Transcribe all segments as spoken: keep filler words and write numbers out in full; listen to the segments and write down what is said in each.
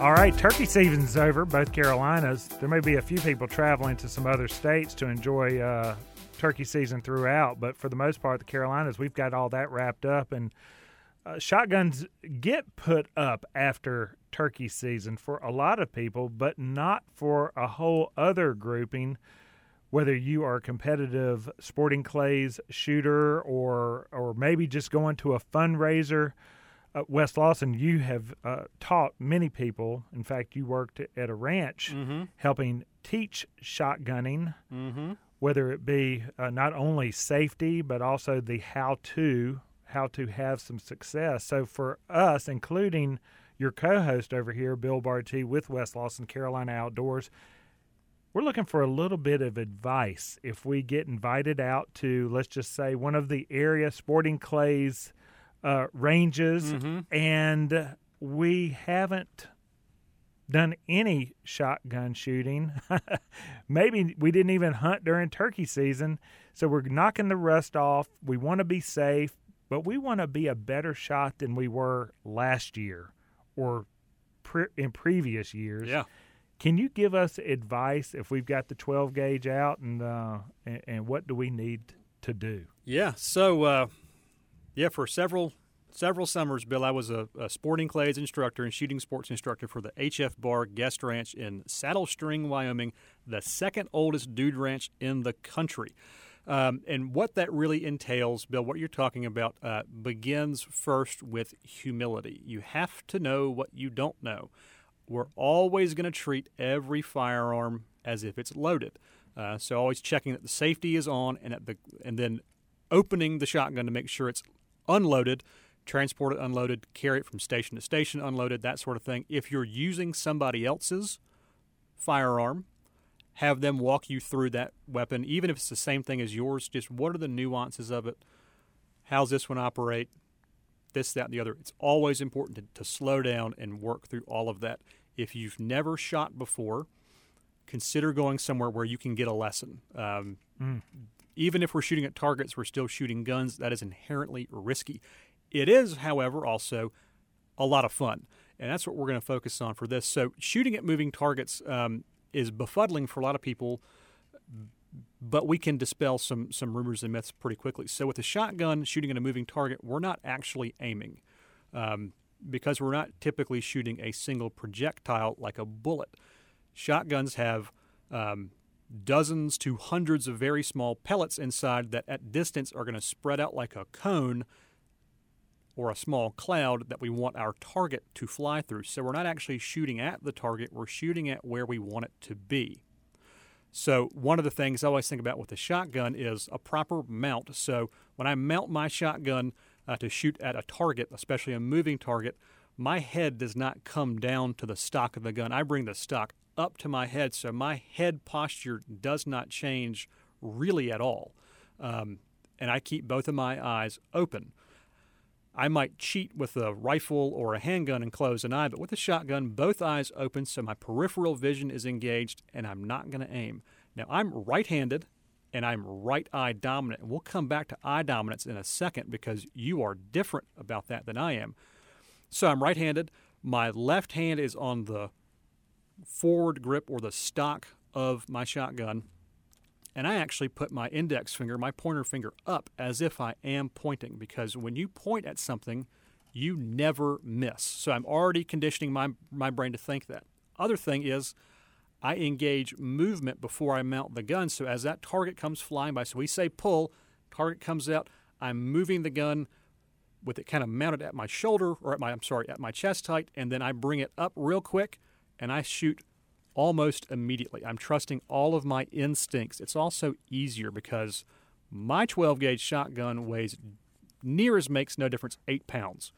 All right, turkey season's over, both Carolinas. There may be a few people traveling to some other states to enjoy uh, turkey season throughout, but for the most part, the Carolinas, we've got all that wrapped up, and uh, shotguns get put up after turkey season for a lot of people, but not for a whole other grouping. Whether you are a competitive sporting clays shooter or or maybe just going to a fundraiser, uh, Wes Lawson, you have uh, taught many people. In fact, you worked at a ranch mm-hmm. helping teach shotgunning, mm-hmm. whether it be uh, not only safety but also the how-to, how to have some success. So for us, including your co-host over here, Bill Bartee with Wes Lawson, Carolina Outdoors, we're looking for a little bit of advice if we get invited out to, let's just say, one of the area sporting clays uh, ranges, mm-hmm. and we haven't done any shotgun shooting. Maybe we didn't even hunt during turkey season, so we're knocking the rust off. We want to be safe, but we want to be a better shot than we were last year or pre- in previous years. Yeah. Can you give us advice if we've got the twelve gauge out, and uh, and, and what do we need to do? Yeah, so uh, yeah, for several several summers, Bill, I was a, a sporting clays instructor and shooting sports instructor for the H F Bar Guest Ranch in Saddle String, Wyoming, the second oldest dude ranch in the country. Um, and what that really entails, Bill, what you're talking about uh, begins first with humility. You have to know what you don't know. We're always going to treat every firearm as if it's loaded. Uh, so always checking that the safety is on, and at the and then opening the shotgun to make sure it's unloaded, transport it unloaded, carry it from station to station unloaded, that sort of thing. If you're using somebody else's firearm, have them walk you through that weapon, even if it's the same thing as yours. Just what are the nuances of it? How's this one operate? This, that, and the other. It's always important to, to slow down and work through all of that. If you've never shot before, consider going somewhere where you can get a lesson. Um, mm. Even if we're shooting at targets, we're still shooting guns. That is inherently risky. It is, however, also a lot of fun, and that's what we're going to focus on for this. So shooting at moving targets um, is befuddling for a lot of people, but we can dispel some some rumors and myths pretty quickly. So with a shotgun shooting at a moving target, we're not actually aiming um, because we're not typically shooting a single projectile like a bullet. Shotguns have um, dozens to hundreds of very small pellets inside that at distance are going to spread out like a cone or a small cloud that we want our target to fly through. So we're not actually shooting at the target. We're shooting at where we want it to be. So one of the things I always think about with a shotgun is a proper mount. So when I mount my shotgun uh, to shoot at a target, especially a moving target, my head does not come down to the stock of the gun. I bring the stock up to my head, so my head posture does not change really at all. Um, and I keep both of my eyes open. I might cheat with a rifle or a handgun and close an eye, but with a shotgun, both eyes open, so my peripheral vision is engaged, and I'm not going to aim. Now, I'm right-handed, and I'm right-eye dominant, and we'll come back to eye dominance in a second because you are different about that than I am. So I'm right-handed. My left hand is on the forward grip or the stock of my shotgun, and I actually put my index finger, my pointer finger, up as if I am pointing, because when you point at something, you never miss. So I'm already conditioning my my brain to think that. Other thing is I engage movement before I mount the gun. So as that target comes flying by, so we say pull, target comes out, I'm moving the gun with it kind of mounted at my shoulder, or at my, I'm sorry, at my chest height, and then I bring it up real quick, and I shoot almost immediately. I'm trusting all of my instincts. It's also easier because my twelve gauge shotgun weighs, near as makes no difference, eight pounds.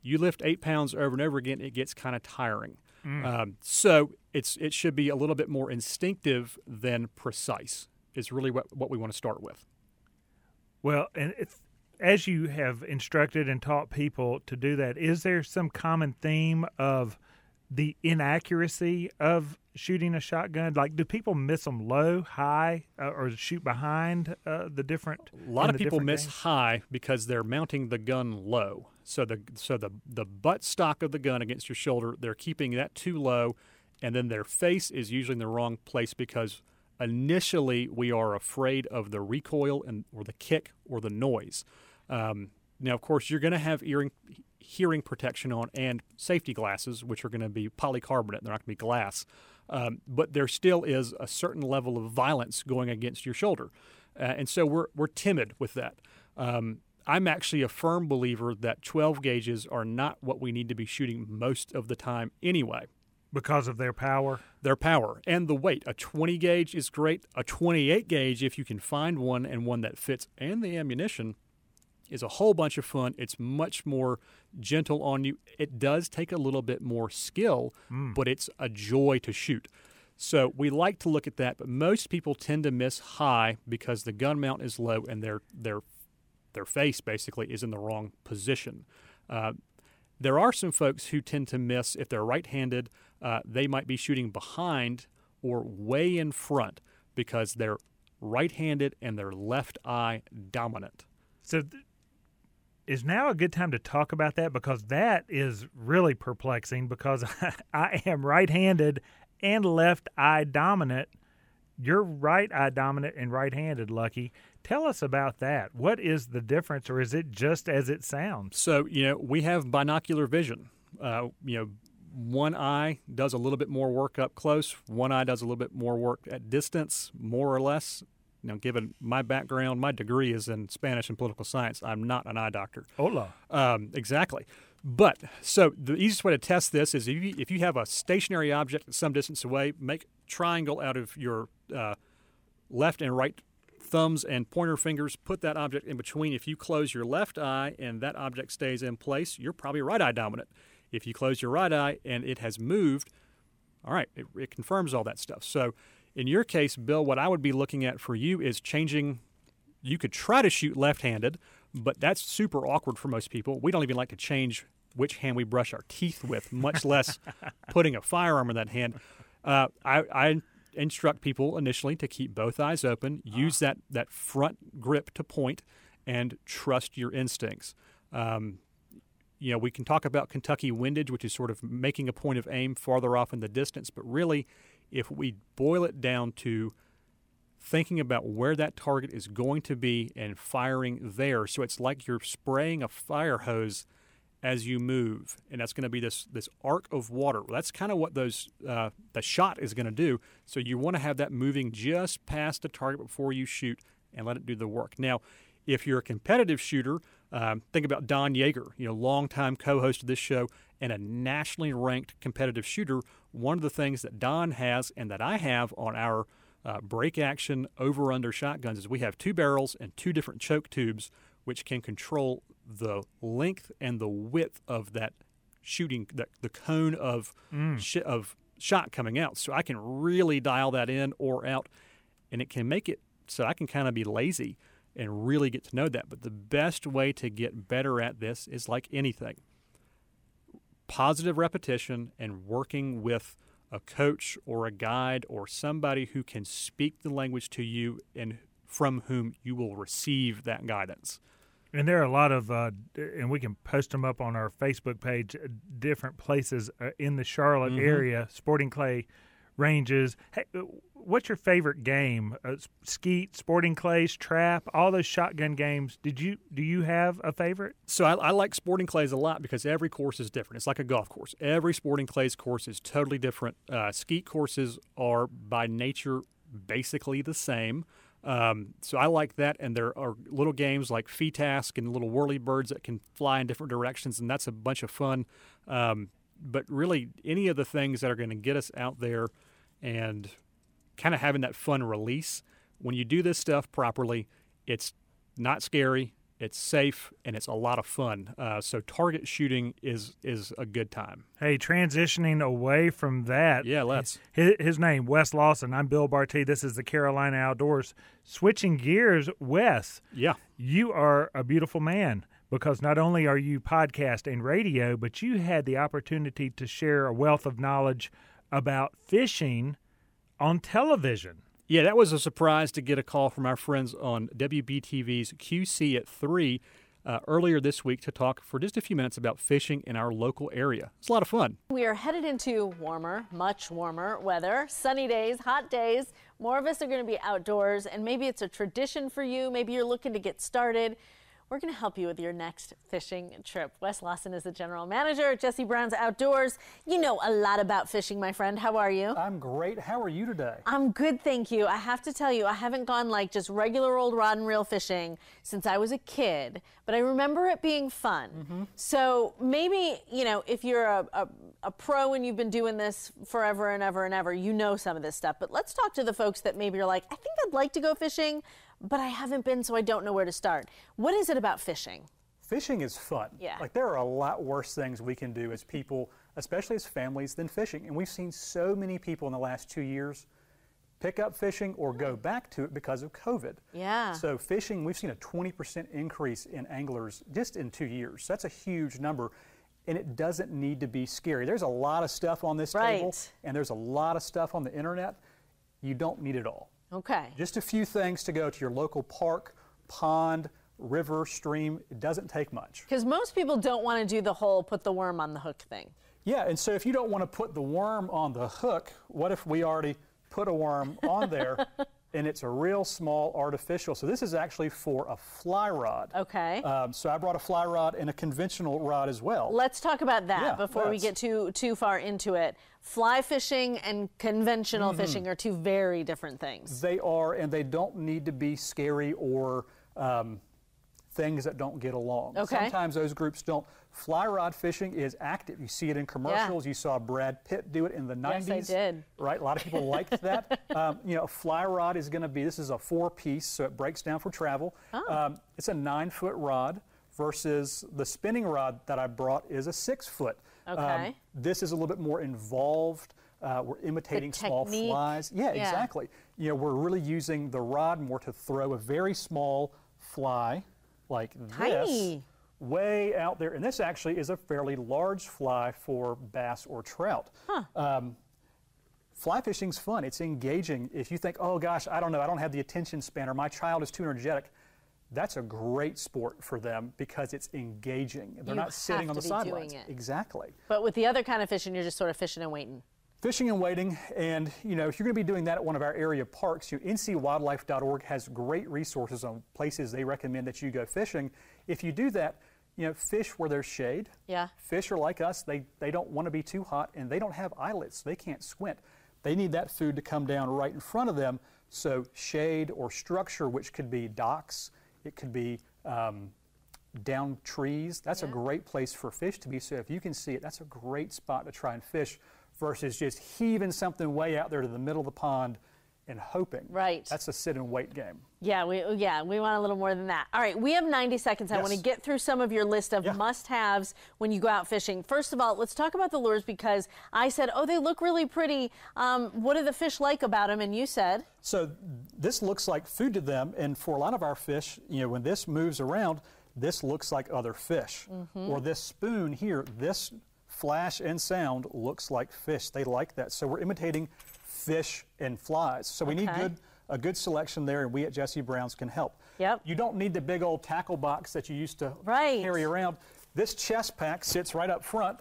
You lift eight pounds over and over again, it gets kind of tiring. Mm. Um, so it's it should be a little bit more instinctive than precise is really what, what we want to start with. Well, and it's, as you have instructed and taught people to do that, is there some common theme of the inaccuracy of shooting a shotgun? Like, do people miss them low, high, uh, or shoot behind uh, the different? A lot of people miss games? High because they're mounting the gun low. So the so the the butt stock of the gun against your shoulder, they're keeping that too low, and then their face is usually in the wrong place because initially we are afraid of the recoil and or the kick or the noise. Um, now, of course, you're going to have earring. hearing protection on and safety glasses, which are going to be polycarbonate. They're not going to be glass. Um, but there still is a certain level of violence going against your shoulder. Uh, and so we're we're timid with that. Um, I'm actually a firm believer that twelve gauges are not what we need to be shooting most of the time anyway. Because of their power? Their power and the weight. A twenty gauge is great. A twenty-eight gauge, if you can find one and one that fits and the ammunition, is a whole bunch of fun. It's much more gentle on you. It does take a little bit more skill, mm. but it's a joy to shoot. So we like to look at that, but most people tend to miss high because the gun mount is low and their their their face basically is in the wrong position. Uh, there are some folks who tend to miss if they're right-handed. Uh, they might be shooting behind or way in front because they're right-handed and they're left eye dominant. So. Th- Is now a good time to talk about that? Because that is really perplexing because I am right-handed and left eye dominant. You're right eye dominant and right-handed, Lucky. Tell us about that. What is the difference, or is it just as it sounds? So, you know, we have binocular vision. Uh, you know, one eye does a little bit more work up close. One eye does a little bit more work at distance, more or less. Now, given my background, my degree is in Spanish and political science. I'm not an eye doctor. Hola. Um, exactly. But, so the easiest way to test this is if you, if you have a stationary object some distance away, make a triangle out of your uh, left and right thumbs and pointer fingers, put that object in between. If you close your left eye and that object stays in place, you're probably right eye dominant. If you close your right eye and it has moved, all right, it, it confirms all that stuff. So, in your case, Bill, what I would be looking at for you is changing. You could try to shoot left-handed, but that's super awkward for most people. We don't even like to change which hand we brush our teeth with, much less putting a firearm in that hand. Uh, I, I instruct people initially to keep both eyes open, use ah. that, that front grip to point, and trust your instincts. Um, you know, we can talk about Kentucky windage, which is sort of making a point of aim farther off in the distance, but really, if we boil it down to thinking about where that target is going to be and firing there, so it's like you're spraying a fire hose as you move, and that's going to be this this arc of water. Well, that's kind of what those uh, the shot is going to do. So you want to have that moving just past the target before you shoot and let it do the work. Now, if you're a competitive shooter, um, think about Don Yeager, you know, longtime co-host of this show and a nationally ranked competitive shooter. One of the things that Don has and that I have on our uh, break action over-under shotguns is we have two barrels and two different choke tubes, which can control the length and the width of that shooting, that the cone of mm. sh- of shot coming out. So I can really dial that in or out, and it can make it so I can kind of be lazy and really get to know that. But the best way to get better at this is like anything. Positive repetition and working with a coach or a guide or somebody who can speak the language to you and from whom you will receive that guidance. And there are a lot of, uh, and we can post them up on our Facebook page, different places in the Charlotte mm-hmm. area, Sporting Clay ranges. Hey, what's your favorite game? Uh, skeet, sporting clays, trap, all those shotgun games. Did you do you have a favorite? So I, I like sporting clays a lot because every course is different. It's like a golf course. Every sporting clays course is totally different. Uh, skeet courses are by nature basically the same. Um, so I like that, and there are little games like Fee Task and little whirly birds that can fly in different directions, and that's a bunch of fun. Um, but really, any of the things that are going to get us out there and kind of having that fun release. When you do this stuff properly, it's not scary, it's safe, and it's a lot of fun. Uh, so target shooting is is a good time. Hey, transitioning away from that. Yeah, let's. His, his name, Wes Lawson. I'm Bill Bartee. This is the Carolina Outdoors. Switching gears, Wes. Yeah. You are a beautiful man. because not only are you podcast and radio, but you had the opportunity to share a wealth of knowledge about fishing on television. Yeah, that was a surprise to get a call from our friends on W B T V's Q C at three uh, earlier this week to talk for just a few minutes about fishing in our local area. It's a lot of fun. We are headed into warmer, much warmer weather, sunny days, hot days. More of us are going to be outdoors, and maybe it's a tradition for you. Maybe you're looking to get started. We're going to help you with your next fishing trip. Wes Lawson is the general manager at Jesse Brown's Outdoors. You know a lot about fishing, my friend. How are you? I'm great. How are you today? I'm good, thank you. I have to tell you, I haven't gone like just regular old rod and reel fishing since I was a kid, but I remember it being fun. Mm-hmm. So maybe, you know, if you're a, a, a pro and you've been doing this forever and ever and ever, you know some of this stuff. But let's talk to the folks that maybe are like, I think I'd like to go fishing, but I haven't been, so I don't know where to start. What is it about fishing? Fishing is fun. Yeah. Like, there are a lot worse things we can do as people, especially as families, than fishing. And we've seen so many people in the last two years pick up fishing or go back to it because of COVID. Yeah. So fishing, we've seen a twenty percent increase in anglers just in two years. That's a huge number. And it doesn't need to be scary. There's a lot of stuff on this right. table, and there's a lot of stuff on the internet. You don't need it all. Okay. Just a few things to go to your local park, pond, river, stream. It doesn't take much. Because most people don't want to do the whole put the worm on the hook thing. Yeah, and so if you don't want to put the worm on the hook, what if we already put a worm on there and it's a real small artificial? So this is actually for a fly rod. Okay. Um, so I brought a fly rod and a conventional rod as well. Let's talk about that yeah, before that's... we get too too far into it. Fly fishing and conventional mm-hmm. fishing are two very different things. They are, and they don't need to be scary or um, things that don't get along. Okay. Sometimes those groups don't. Fly rod fishing is active. You see it in commercials. Yeah. You saw Brad Pitt do it in the nineties. Yes, I did. Right? A lot of people liked that. Um, you know, a fly rod is going to be, this is a four-piece, so it breaks down for travel. Oh. Um, it's a nine-foot rod versus the spinning rod that I brought is a six-foot. Okay. Um, this is a little bit more involved. Uh, we're imitating small flies. Yeah, yeah, exactly. You know, we're really using the rod more to throw a very small fly like Tiny. This way out there. And this actually is a fairly large fly for bass or trout. Huh. Um, fly fishing's fun. It's engaging. If you think, oh, gosh, I don't know, I don't have the attention span, or my child is too energetic, that's a great sport for them because it's engaging. They're you not sitting on the sidelines. Exactly. But with the other kind of fishing, you're just sort of fishing and waiting. Fishing and waiting, and you know, if you're going to be doing that at one of our area parks, you know, N C wildlife dot org has great resources on places they recommend that you go fishing. If you do that, you know, fish where there's shade. Yeah. Fish are like us; they they don't want to be too hot, and they don't have eyelets. They can't squint. They need that food to come down right in front of them. So shade or structure, which could be docks, it could be um, down trees. That's yeah. a great place for fish to be. So if you can see it, that's a great spot to try and fish, versus just heaving something way out there to the middle of the pond and hoping. Right. That's a sit and wait game. Yeah, we yeah we want a little more than that. All right, we have ninety seconds. Yes. I want to get through some of your list of yeah. must-haves when you go out fishing. First of all, let's talk about the lures, because I said, oh, they look really pretty. Um, what are the fish like about them? And you said? So this looks like food to them, and for a lot of our fish, you know, when this moves around, this looks like other fish. Mm-hmm. Or this spoon here, this flash and sound looks like fish. They like that. So we're imitating fish and flies. So we okay. need good a good selection there, and we at Jesse Brown's can help. Yep. You don't need the big old tackle box that you used to right. carry around. This chest pack sits right up front.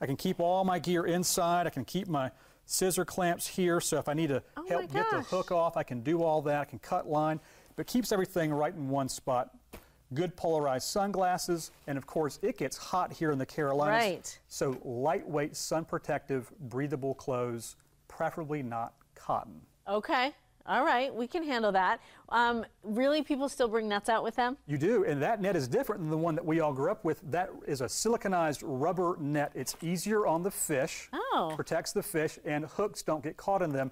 I can keep all my gear inside. I can keep my scissor clamps here. So if I need to oh help get the hook off, I can do all that. I can cut line, but keeps everything right in one spot. Good polarized sunglasses, and of course it gets hot here in the Carolinas. Right. So lightweight, sun protective, breathable clothes, preferably not cotton. Okay. All right, we can handle that. Um, really, people still bring nets out with them? You do, and that net is different than the one that we all grew up with. That is a siliconized rubber net. It's easier on the fish, oh. protects the fish, and hooks don't get caught in them.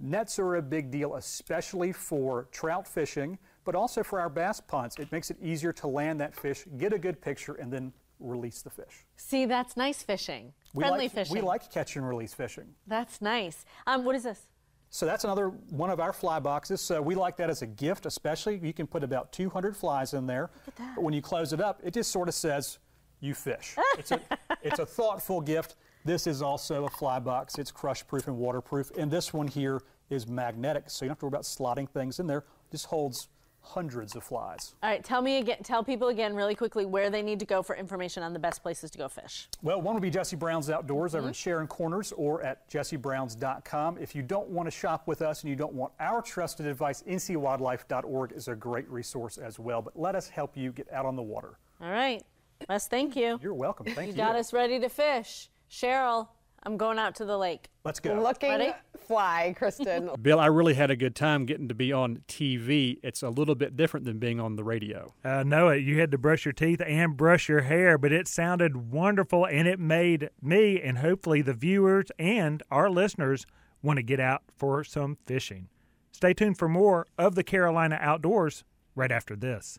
Nets are a big deal, especially for trout fishing, but also for our bass ponds. It makes it easier to land that fish, get a good picture, and then release the fish. See, that's nice fishing. We Friendly like, fishing. We like catch and release fishing. That's nice. Um, what is this? So that's another one of our fly boxes. So we like that as a gift, especially. You can put about two hundred flies in there. Look at that. But when you close it up, it just sort of says, you fish. It's a, it's a thoughtful gift. This is also a fly box. It's crush proof and waterproof. And this one here is magnetic, so you don't have to worry about slotting things in there. This holds hundreds of flies. All right, tell me again, tell people again really quickly where they need to go for information on the best places to go fish. Well, one would be Jesse Brown's Outdoors mm-hmm. over in Sharon Corners or at jesse browns dot com. If you don't want to shop with us and you don't want our trusted advice, n c wildlife dot org is a great resource as well. But let us help you get out on the water. All right. Wes, thank you. You're welcome. Thank you. You got us ready to fish. Cheryl, I'm going out to the lake. Let's go. Looking Ready? Fly, Kristen. Bill, I really had a good time getting to be on T V. It's a little bit different than being on the radio. Uh, no, you had to brush your teeth and brush your hair, but it sounded wonderful, and it made me and hopefully the viewers and our listeners want to get out for some fishing. Stay tuned for more of the Carolina Outdoors right after this.